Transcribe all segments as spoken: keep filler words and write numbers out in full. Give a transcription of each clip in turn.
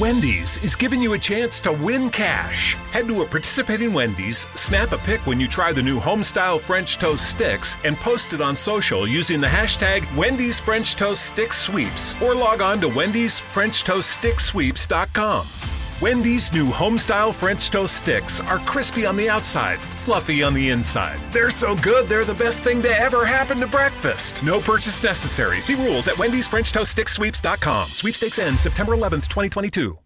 Wendy's is giving you a chance to win cash. Head to a participating Wendy's, snap a pic when you try the new homestyle French toast sticks, and post it on social using the hashtag Wendy's French Toast Stick Sweeps, or log on to Wendy's French Toast Stick Sweeps dot com. Wendy's new homestyle French toast sticks are crispy on the outside, fluffy on the inside. They're so good, they're the best thing to ever happen to breakfast. No purchase necessary. See rules at Wendy's French Toast Stick Sweeps dot com. Sweepstakes ends September eleventh, twenty twenty-two.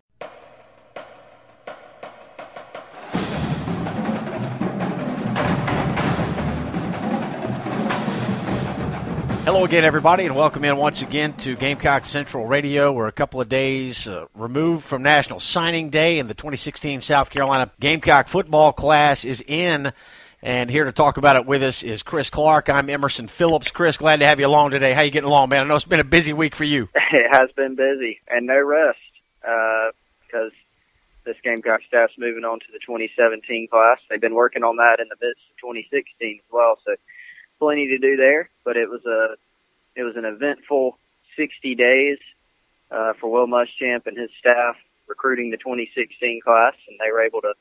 Hello again, everybody, and welcome in once again to Gamecock Central Radio. We're a couple of days uh, removed from National Signing Day, and the twenty sixteen South Carolina Gamecock football class is in. And here to talk about it with us is Chris Clark. I'm Emerson Phillips. Chris, glad to have you along today. How you getting along, man? I know it's been a busy week for you. It has been busy, and no rest, uh, because this Gamecock staff's moving on to the twenty seventeen class. They've been working on that in the midst of twenty sixteen as well, so plenty to do there, but it was a it was an eventful sixty days uh, for Will Muschamp and his staff recruiting the twenty sixteen class, and they were able to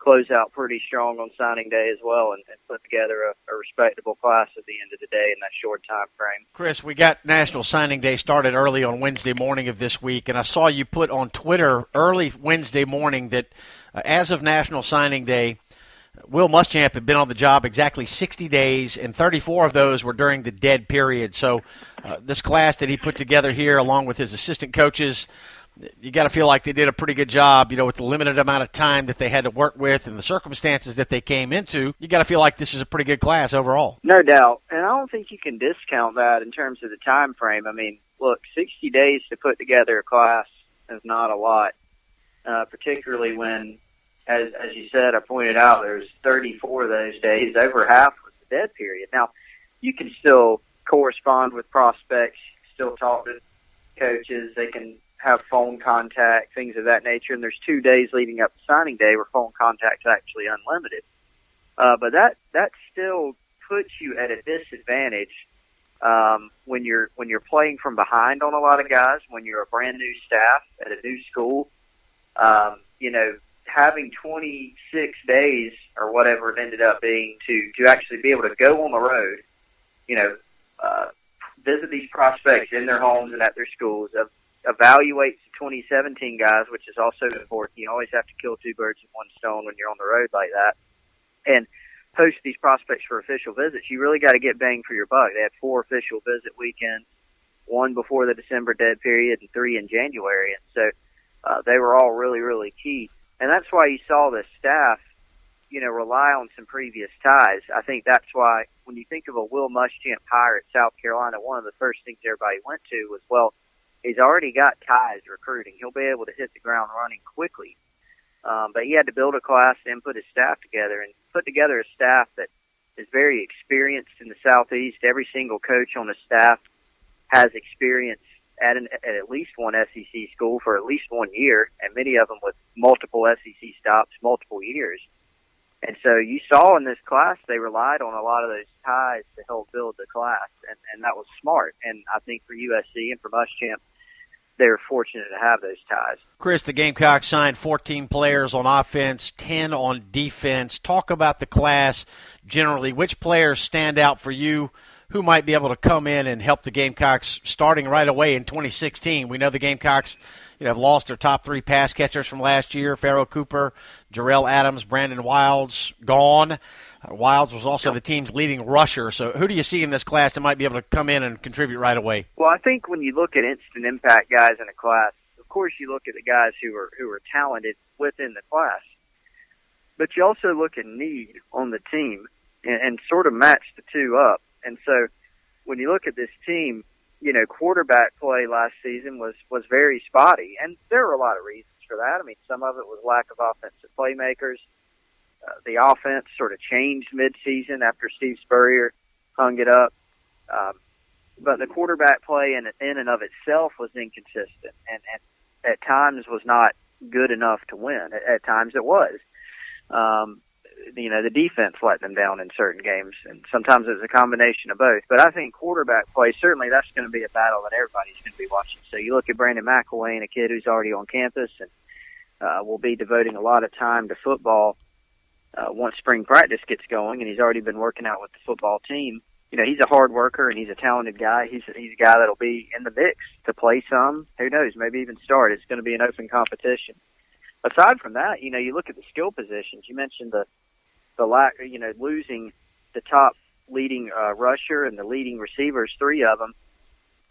close out pretty strong on signing day as well, and, and put together a, a respectable class at the end of the day in that short time frame. Chris, we got National Signing Day started early on Wednesday morning of this week, and I saw you put on Twitter early Wednesday morning that uh, as of National Signing Day, Will Muschamp had been on the job exactly sixty days, and thirty-four of those were during the dead period. So uh, this class that he put together here, along with his assistant coaches, you got to feel like they did a pretty good job, you know, with the limited amount of time that they had to work with and the circumstances that they came into. You got to feel like this is a pretty good class overall. No doubt. And I don't think you can discount that in terms of the time frame. I mean, look, sixty days to put together a class is not a lot, uh, particularly when, As, as you said, I pointed out, there's thirty-four of those days. Over half was the dead period. Now, you can still correspond with prospects, still talk to coaches. They can have phone contact, things of that nature. And there's two days leading up to signing day where phone contact's actually unlimited. Uh, but that that still puts you at a disadvantage um, when you're when you're playing from behind on a lot of guys. When you're a brand new staff at a new school, um, you know. having twenty-six days or whatever it ended up being to, to actually be able to go on the road, you know, uh, visit these prospects in their homes and at their schools, uh, evaluate the twenty seventeen guys, which is also important. You always have to kill two birds with one stone when you're on the road like that, and host these prospects for official visits. You really got to get bang for your buck. They had four official visit weekends, one before the December dead period and three in January. And so uh, they were all really, really key. And that's why you saw the staff, you know, rely on some previous ties. I think that's why when you think of a Will Muschamp hire at South Carolina, one of the first things everybody went to was, well, he's already got ties recruiting. He'll be able to hit the ground running quickly. Um, but he had to build a class and put his staff together and put together a staff that is very experienced in the Southeast. Every single coach on the staff has experience At, an, at at least one S E C school for at least one year, and many of them with multiple S E C stops, multiple years. And so you saw in this class they relied on a lot of those ties to help build the class, and, and that was smart. And I think for U S C and for Muschamp, they were fortunate to have those ties. Chris, the Gamecocks signed fourteen players on offense, ten on defense. Talk about the class generally. Which players stand out for you? Who might be able to come in and help the Gamecocks starting right away in twenty sixteen? We know the Gamecocks, you know, have lost their top three pass catchers from last year: Pharoh Cooper, Jarrell Adams, Brandon Wilds gone. Uh, Wilds was also the team's leading rusher. So who do you see in this class that might be able to come in and contribute right away? Well, I think when you look at instant impact guys in a class, of course you look at the guys who are who are talented within the class, but you also look at need on the team and, and sort of match the two up. And so when you look at this team, you know, quarterback play last season was, was very spotty. And there were a lot of reasons for that. I mean, some of it was lack of offensive playmakers. Uh, the offense sort of changed midseason after Steve Spurrier hung it up. Um, but the quarterback play in, in and of itself was inconsistent and, and at times was not good enough to win. At, at times it was. Um, you know, the defense let them down in certain games, and sometimes it's a combination of both. But I think quarterback play, certainly that's going to be a battle that everybody's going to be watching. So you look at Brandon McIlwain, a kid who's already on campus and uh, will be devoting a lot of time to football uh, once spring practice gets going, and he's already been working out with the football team. You know, he's a hard worker, and he's a talented guy. He's, he's a guy that'll be in the mix to play some. Who knows, maybe even start. It's going to be an open competition. Aside from that, you know, you look at the skill positions. You mentioned the the lack, you know, losing the top leading uh, rusher and the leading receivers, three of them.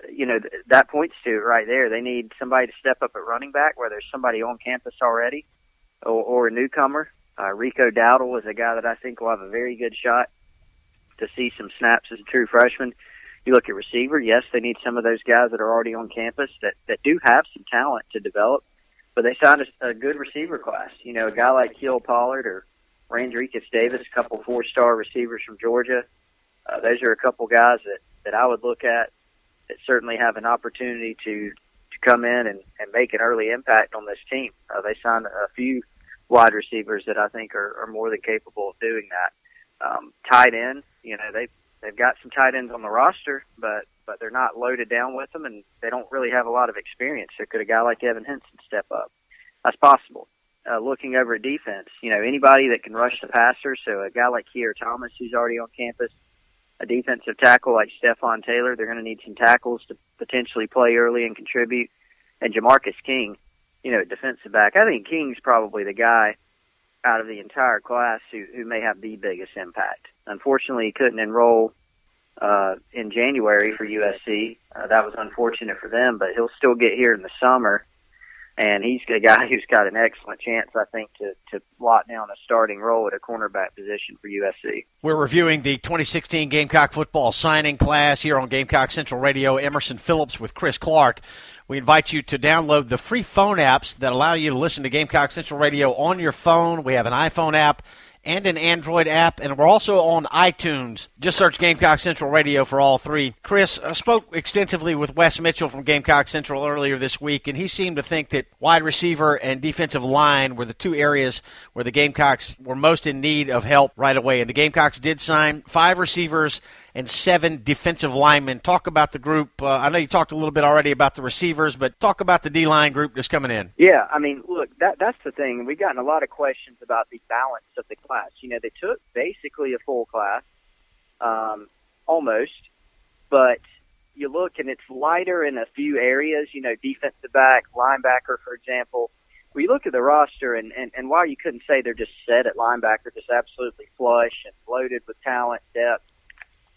You know, th- that points to it right there. They need somebody to step up at running back, where there's somebody on campus already or, or a newcomer. Uh, Rico Dowdle is a guy that I think will have a very good shot to see some snaps as a true freshman. You look at receiver, yes, they need some of those guys that are already on campus that, that do have some talent to develop. But they signed a, a good receiver class. You know, a guy like Hill Pollard or Randriquez Davis, a couple four-star receivers from Georgia. Uh, those are a couple guys that, that I would look at that certainly have an opportunity to, to come in and, and make an early impact on this team. Uh, they signed a few wide receivers that I think are, are more than capable of doing that. Um, tight end, you know, they, they've got some tight ends on the roster, but but they're not loaded down with them, and they don't really have a lot of experience. So could a guy like Evan Henson step up? That's possible. Uh, looking over at defense, you know, anybody that can rush the passer, so a guy like Keir Thomas who's already on campus, a defensive tackle like Stephon Taylor, they're going to need some tackles to potentially play early and contribute, and Jamarcus King, you know, defensive back. I think King's probably the guy out of the entire class who, who may have the biggest impact. Unfortunately, he couldn't enroll uh in January for U S C. Uh, that was unfortunate for them, but he'll still get here in the summer, and he's a guy who's got an excellent chance, I think, to, to lock down a starting role at a cornerback position for U S C. We're reviewing the twenty sixteen Gamecock football signing class here on Gamecock Central Radio. Emerson Phillips with Chris Clark. We invite you to download the free phone apps that allow you to listen to Gamecock Central Radio on your phone. We have an iPhone app and an Android app, and we're also on iTunes. Just search Gamecock Central Radio for all three. Chris, I spoke extensively with Wes Mitchell from Gamecock Central earlier this week, and he seemed to think that wide receiver and defensive line were the two areas where the Gamecocks were most in need of help right away. And the Gamecocks did sign five receivers and seven defensive linemen. Talk about the group. Uh, I know you talked a little bit already about the receivers, but talk about the D-line group that's coming in. Yeah, I mean, look, that that's the thing. We've gotten a lot of questions about the balance of the class. You know, they took basically a full class, um, almost, but you look and it's lighter in a few areas, you know, defensive back, linebacker, for example. We look at the roster, and, and, and while you couldn't say they're just set at linebacker, just absolutely flush and loaded with talent, depth,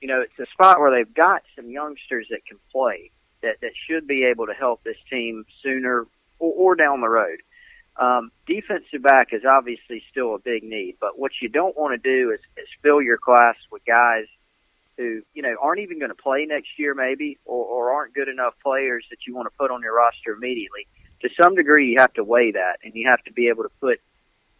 you know, it's a spot where they've got some youngsters that can play, that, that should be able to help this team sooner or, or down the road. Um, defensive back is obviously still a big need, but what you don't want to do is, is fill your class with guys who, you know, aren't even going to play next year maybe, or, or aren't good enough players that you want to put on your roster immediately. To some degree, you have to weigh that, and you have to be able to put,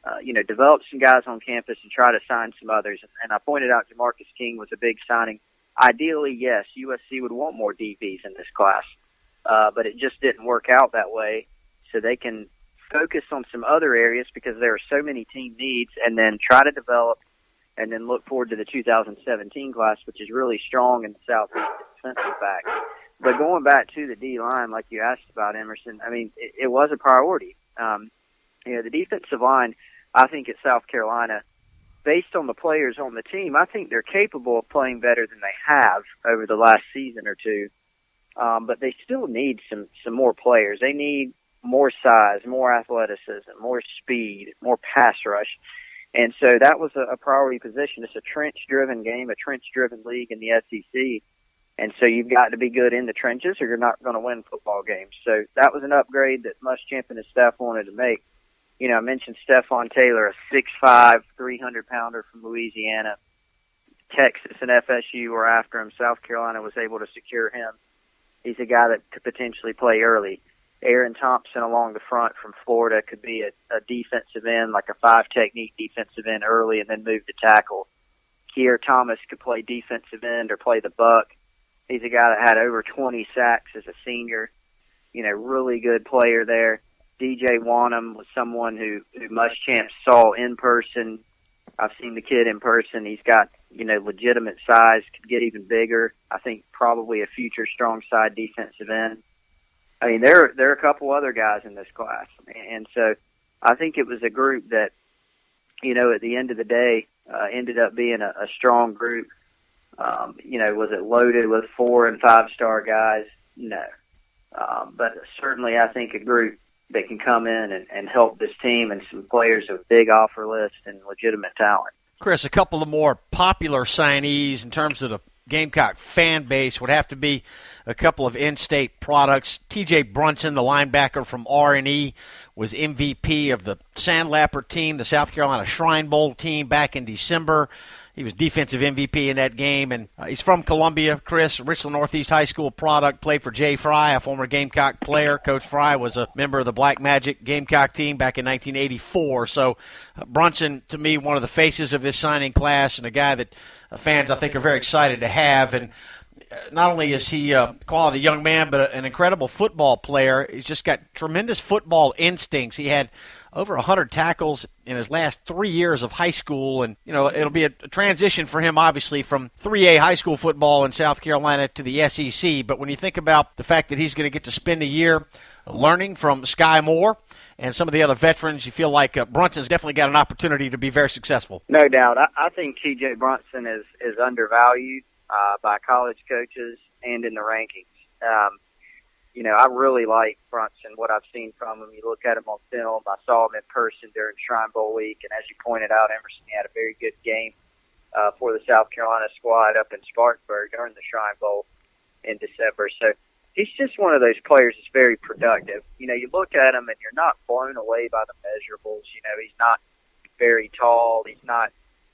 Uh, you know, develop some guys on campus and try to sign some others. And I pointed out Jamarcus King was a big signing. Ideally, yes, U S C would want more D Bs in this class, uh, but it just didn't work out that way. So they can focus on some other areas because there are so many team needs, and then try to develop and then look forward to the two thousand seventeen class, which is really strong in the Southeast defensive back. But going back to the D-line, like you asked about, Emerson, I mean, it, it was a priority. Um, you know, the defensive line, I think at South Carolina, based on the players on the team, I think they're capable of playing better than they have over the last season or two. Um, but they still need some, some more players. They need more size, more athleticism, more speed, more pass rush. And so that was a, a priority position. It's a trench-driven game, a trench-driven league in the S E C. And so you've got to be good in the trenches or you're not going to win football games. So that was an upgrade that Muschamp and his staff wanted to make. You know, I mentioned Stephon Taylor, a six five, three hundred pounder from Louisiana. Texas and F S U were after him. South Carolina was able to secure him. he's a guy that could potentially play early. Aaron Thompson along the front from Florida could be a, a defensive end, like a five-technique defensive end early and then move to tackle. Keir Thomas could play defensive end or play the buck. He's a guy that had over twenty sacks as a senior. You know, really good player there. D J Wanham was someone who, who Muschamp saw in person. I've seen the kid in person. He's got, you know, legitimate size, could get even bigger. I think probably a future strong side defensive end. I mean, there, there are a couple other guys in this class. And so I think it was a group that, you know, at the end of the day, uh, ended up being a, a strong group. Um, you know, was it loaded with four- and five-star guys? No. Um, but certainly I think a group that can come in and, and help this team and some players with big offer lists and legitimate talent. Chris, a couple of more popular signees in terms of the Gamecock fan base would have to be a couple of in-state products. T J. Brunson, the linebacker from R and E, was M V P of the Sandlapper team, the South Carolina Shrine Bowl team back in December. He was defensive M V P in that game, and uh, he's from Columbia, Chris, Richland Northeast High School product, played for Jay Fry, a former Gamecock player. Coach Fry was a member of the Black Magic Gamecock team back in nineteen eighty-four. So uh, Brunson, to me, one of the faces of this signing class and a guy that uh, fans, I think, are very excited to have. And not only is he a quality young man, but an incredible football player. He's just got tremendous football instincts. He had over one hundred tackles in his last three years of high school. And, you know, it'll be a transition for him, obviously, from three A high school football in South Carolina to the S E C. But when you think about the fact that he's going to get to spend a year learning from Sky Moore and some of the other veterans, you feel like uh, Brunson's definitely got an opportunity to be very successful. No doubt. I, I think T J. Brunson is, is undervalued uh, by college coaches and in the rankings. Um, You know, I really like Brunson, what I've seen from him. You look at him on film. I saw him in person during Shrine Bowl week, and as you pointed out, Emerson, he had a very good game uh, for the South Carolina squad up in Spartanburg during the Shrine Bowl in December. So he's just one of those players that's very productive. You know, you look at him, and you're not blown away by the measurables. You know, he's not very tall. He's not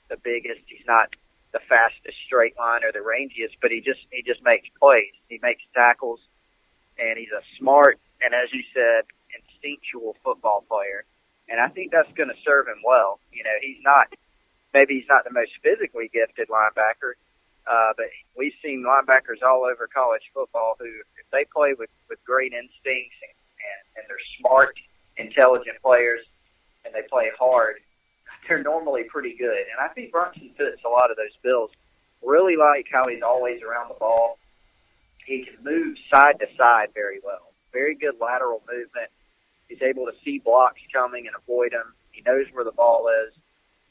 the biggest. He's not the fastest straight line or the rangiest, but he just he just makes plays. He makes tackles. And he's a smart and, as you said, instinctual football player. And I think that's going to serve him well. You know, he's not – maybe he's not the most physically gifted linebacker, uh, but we've seen linebackers all over college football who, if they play with, with great instincts and, and, and they're smart, intelligent players and they play hard, they're normally pretty good. And I think Brunson fits a lot of those bills. Really like how he's always around the ball. He can move side to side very well. Very good lateral movement. He's able to see blocks coming and avoid them. He knows where the ball is.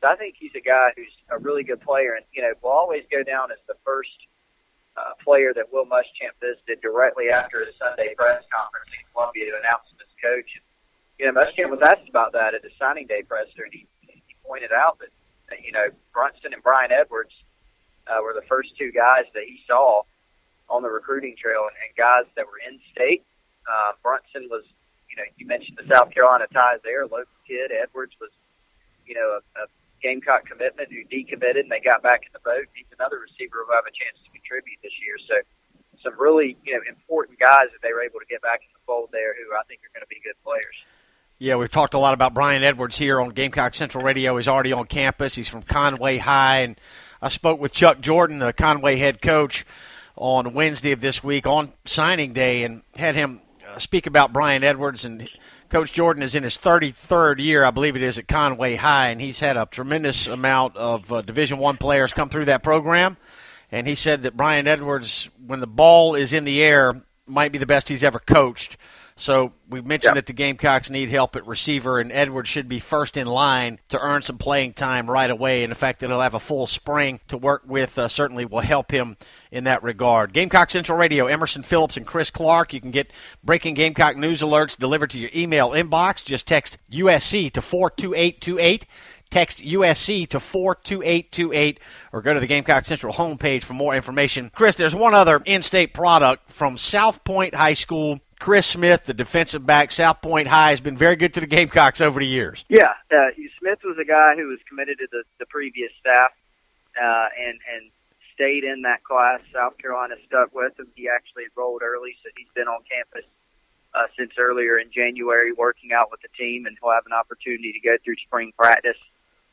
So I think he's a guy who's a really good player. And, you know, will always go down as the first uh, player that Will Muschamp visited directly after his Sunday press conference in Columbia to announce him as coach. And, you know, Muschamp was asked about that at the signing day presser, and he, he pointed out that, that, you know, Brunson and Brian Edwards uh, were the first two guys that he saw on the recruiting trail, and, and guys that were in state. Uh, Brunson was, you know, you mentioned the South Carolina ties there, local kid. Edwards was, you know, a, a Gamecock commitment who decommitted and they got back in the boat. He's another receiver who have a chance to contribute this year. So, some really, you know, important guys that they were able to get back in the fold there who I think are going to be good players. Yeah, we've talked a lot about Brian Edwards here on Gamecock Central Radio. He's already on campus, he's from Conway High, and I spoke with Chuck Jordan, the Conway head coach, on Wednesday of this week on signing day and had him uh, speak about Brian Edwards. And Coach Jordan is in his thirty-third year, I believe it is, at Conway High, and he's had a tremendous amount of uh, Division I players come through that program. And he said that Brian Edwards, when the ball is in the air, might be the best he's ever coached. So we've mentioned yeah. that the Gamecocks need help at receiver, and Edwards should be first in line to earn some playing time right away. And the fact that he'll have a full spring to work with uh, certainly will help him in that regard. Gamecock Central Radio, Emerson Phillips and Chris Clark. You can get breaking Gamecock news alerts delivered to your email inbox. Just text U S C to four two eight two eight. Text U S C to four two eight two eight or go to the Gamecock Central homepage for more information. Chris, there's one other in-state product from South Point High School. Chris Smith, the defensive back, South Point High, has been very good to the Gamecocks over the years. Yeah, uh, Smith was a guy who was committed to the, the previous staff uh, and, and stayed in that class. South Carolina stuck with him. He actually enrolled early, so he's been on campus uh, since earlier in January working out with the team, and he'll have an opportunity to go through spring practice.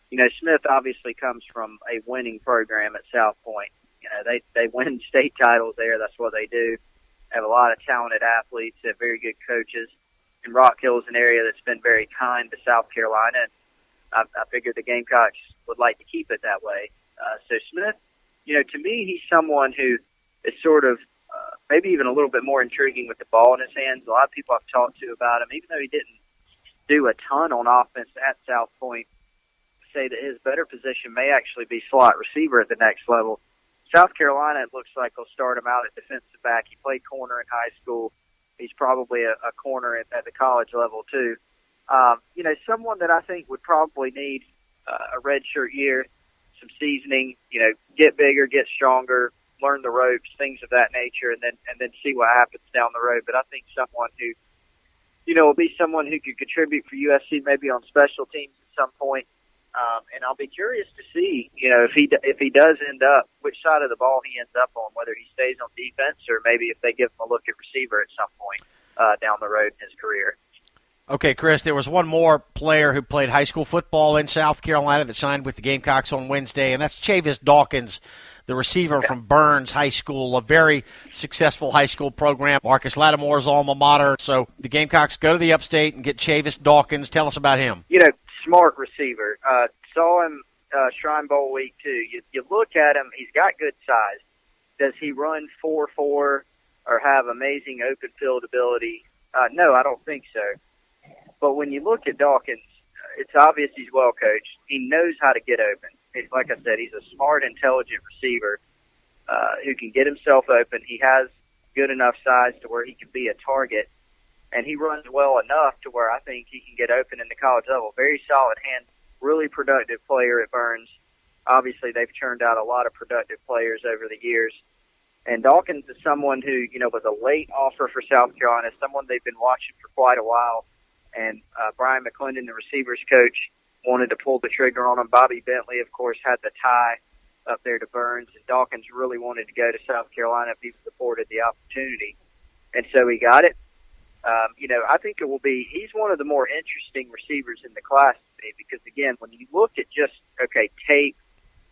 You know, Smith obviously comes from a winning program at South Point. You know, they, they win state titles there. That's what they do. They have a lot of talented athletes, have very good coaches. And Rock Hill is an area that's been very kind to South Carolina. I, I figured the Gamecocks would like to keep it that way. Uh, so Smith, you know, to me, he's someone who is sort of uh, maybe even a little bit more intriguing with the ball in his hands. A lot of people I've talked to about him, even though he didn't do a ton on offense at South Point, say that his better position may actually be slot receiver at the next level. South Carolina, it looks like, will start him out at defensive back. He played corner in high school. He's probably a, a corner at, at the college level, too. Um, you know, someone that I think would probably need uh, a redshirt year, some seasoning, you know, get bigger, get stronger, learn the ropes, things of that nature, and then and then see what happens down the road. But I think someone who, you know, will be someone who could contribute for U S C maybe on special teams at some point. Um, and I'll be curious to see, you know, if he if he does end up, which side of the ball he ends up on, whether he stays on defense or maybe if they give him a look at receiver at some point uh, down the road in his career. Okay, Chris, there was one more player who played high school football in South Carolina that signed with the Gamecocks on Wednesday, and that's Chavis Dawkins, the receiver okay. from Burns High School, a very successful high school program, Marcus Lattimore's alma mater. So the Gamecocks go to the upstate and get Chavis Dawkins. Tell us about him. You know, smart receiver. Uh, saw him uh, Shrine Bowl week two. You, you look at him, he's got good size. Does he run four four or have amazing open field ability? Uh, no, I don't think so. But when you look at Dawkins, it's obvious he's well coached. He knows how to get open. It's, like I said, he's a smart, intelligent receiver uh, who can get himself open. He has good enough size to where he can be a target. And he runs well enough to where I think he can get open in the college level. Very solid hand, really productive player at Burns. Obviously, they've churned out a lot of productive players over the years. And Dawkins is someone who, you know, was a late offer for South Carolina, someone they've been watching for quite a while. And uh, Brian McClendon, the receivers coach, wanted to pull the trigger on him. Bobby Bentley, of course, had the tie up there to Burns. And Dawkins really wanted to go to South Carolina if he was afforded the opportunity. And so he got it. Um, you know, I think it will be, he's one of the more interesting receivers in the class to me because, again, when you look at just, okay, tape,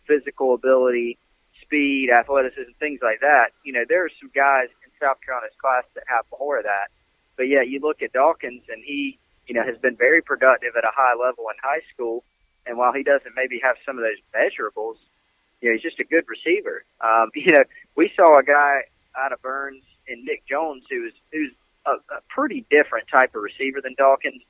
physical ability, speed, athleticism, things like that, you know, there are some guys in South Carolina's class that have more of that. But, yeah, you look at Dawkins, and he, you know, has been very productive at a high level in high school. And while he doesn't maybe have some of those measurables, you know, he's just a good receiver. Um, you know, we saw a guy out of Burns in Nick Jones who was, who's a, a pretty different type of receiver than Dawkins,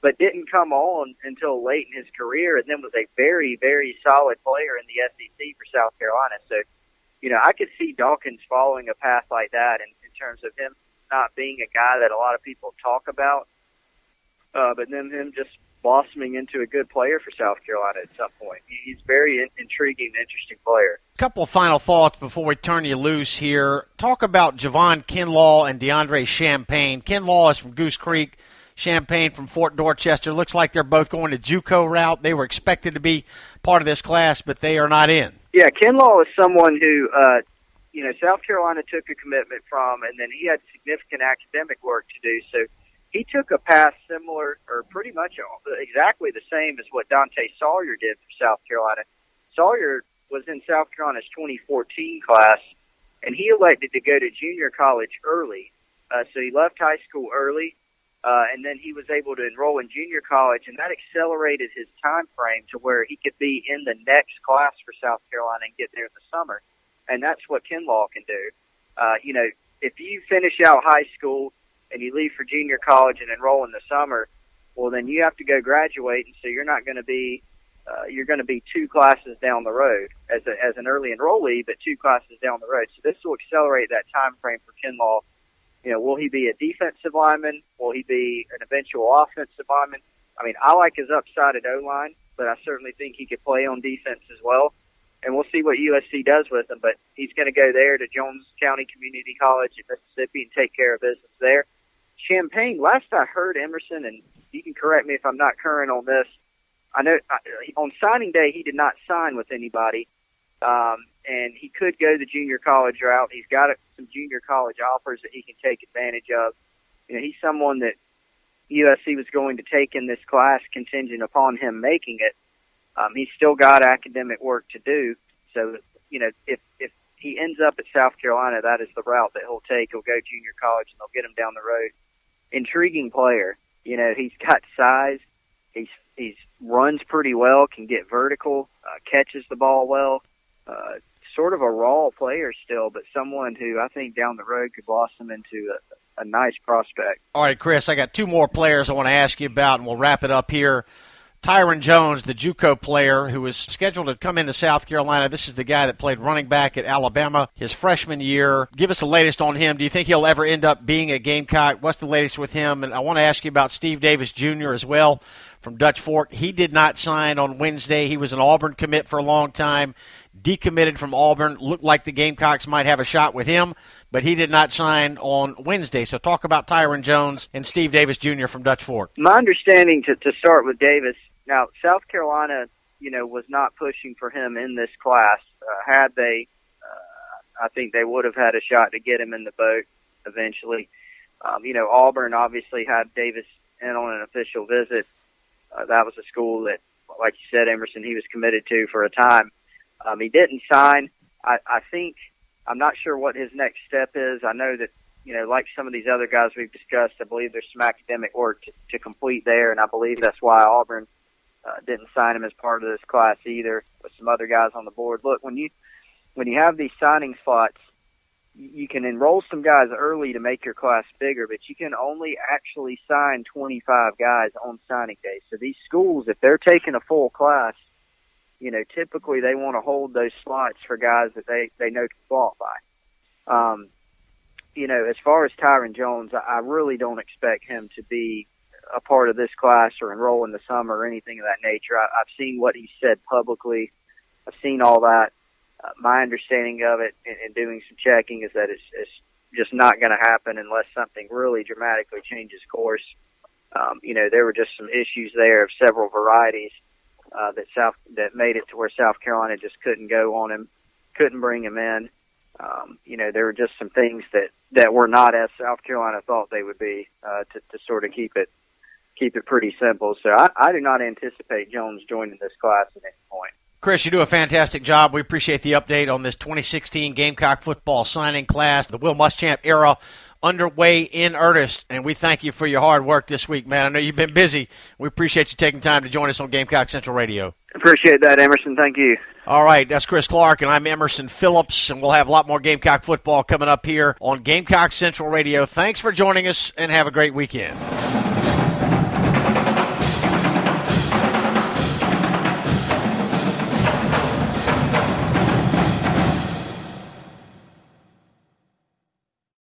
but didn't come on until late in his career and then was a very, very solid player in the S E C for South Carolina. So, you know, I could see Dawkins following a path like that in, in terms of him not being a guy that a lot of people talk about. Uh, but then him just blossoming into a good player for South Carolina at some point. He's very in- intriguing, interesting player. A couple of final thoughts before we turn you loose here. Talk about Javon Kinlaw and DeAndre Champagne. Kinlaw is from Goose Creek, Champagne from Fort Dorchester. Looks like they're both going the JUCO route. They were expected to be part of this class, but they are not in. Yeah, Kinlaw is someone who, uh, you know, South Carolina took a commitment from, and then he had significant academic work to do, so he took a path similar or pretty much exactly the same as what Dante Sawyer did for South Carolina. Sawyer was in South Carolina's twenty fourteen class, and he elected to go to junior college early. Uh, so he left high school early, uh, and then he was able to enroll in junior college, and that accelerated his time frame to where he could be in the next class for South Carolina and get there in the summer. And that's what Kinlaw can do. Uh, you know, if you finish out high school and you leave for junior college and enroll in the summer, well, then you have to go graduate, and so you're not going to be uh, you're going to be two classes down the road as a, as an early enrollee, but two classes down the road. So this will accelerate that time frame for Kinlaw. You know, will he be a defensive lineman? Will he be an eventual offensive lineman? I mean, I like his upside at O-line, but I certainly think he could play on defense as well. And we'll see what U S C does with him, but he's going to go there to Jones County Community College in Mississippi and take care of business there. Champagne, last I heard, Emerson, and you can correct me if I'm not current on this, I know I, on signing day he did not sign with anybody. Um, and he could go the junior college route. He's got some junior college offers that he can take advantage of. You know, he's someone that U S C was going to take in this class contingent upon him making it. Um, he's still got academic work to do. So, you know, if, if he ends up at South Carolina, that is the route that he'll take. He'll go junior college, and they'll get him down the road. Intriguing player. You know, he's got size. He's he's runs pretty well, can get vertical, uh, catches the ball well. Uh, sort of a raw player still, but someone who I think down the road could blossom into a, a nice prospect. All right, Chris, I got two more players I want to ask you about, and we'll wrap it up here. Tyron Jones, the JUCO player who was scheduled to come into South Carolina. This is the guy that played running back at Alabama his freshman year. Give us the latest on him. Do you think he'll ever end up being a Gamecock? What's the latest with him? And I want to ask you about Steve Davis Junior as well from Dutch Fork. He did not sign on Wednesday. He was an Auburn commit for a long time, decommitted from Auburn. Looked like the Gamecocks might have a shot with him, but he did not sign on Wednesday. So talk about Tyron Jones and Steve Davis Junior from Dutch Fork. My understanding, to, to start with Davis, now, South Carolina, you know, was not pushing for him in this class. Uh, had they, uh, I think they would have had a shot to get him in the boat eventually. Um, you know, Auburn obviously had Davis in on an official visit. Uh, that was a school that, like you said, Emerson, he was committed to for a time. Um, he didn't sign. I, I think, I'm not sure what his next step is. I know that, you know, like some of these other guys we've discussed, I believe there's some academic work to, to complete there, and I believe that's why Auburn Uh, didn't sign him as part of this class either, with some other guys on the board. Look, when you when you have these signing spots, you can enroll some guys early to make your class bigger, but you can only actually sign twenty-five guys on signing day. So these schools, if they're taking a full class, you know, typically they want to hold those slots for guys that they, they know can qualify. Um, you know, as far as Tyron Jones, I, I really don't expect him to be a part of this class or enroll in the summer or anything of that nature. I, I've seen what he said publicly. I've seen all that. Uh, my understanding of it and, and doing some checking is that it's, it's just not going to happen unless something really dramatically changes course. Um, you know, there were just some issues there of several varieties uh, that South that made it to where South Carolina just couldn't go on him, couldn't bring him in. Um, you know, there were just some things that, that were not as South Carolina thought they would be uh, to, to sort of keep it keep it pretty simple. So I, I do not anticipate Jones joining this class at any point. Chris, you do a fantastic job. We appreciate the update on this twenty sixteen Gamecock football signing class, the Will Muschamp era underway in earnest, and we thank you for your hard work this week, man. I know you've been busy. We appreciate you taking time to join us on Gamecock Central Radio. Appreciate that, Emerson. Thank you. All right, that's Chris Clark, and I'm Emerson Phillips, and we'll have a lot more Gamecock football coming up here on Gamecock Central Radio. Thanks for joining us, and have a great weekend.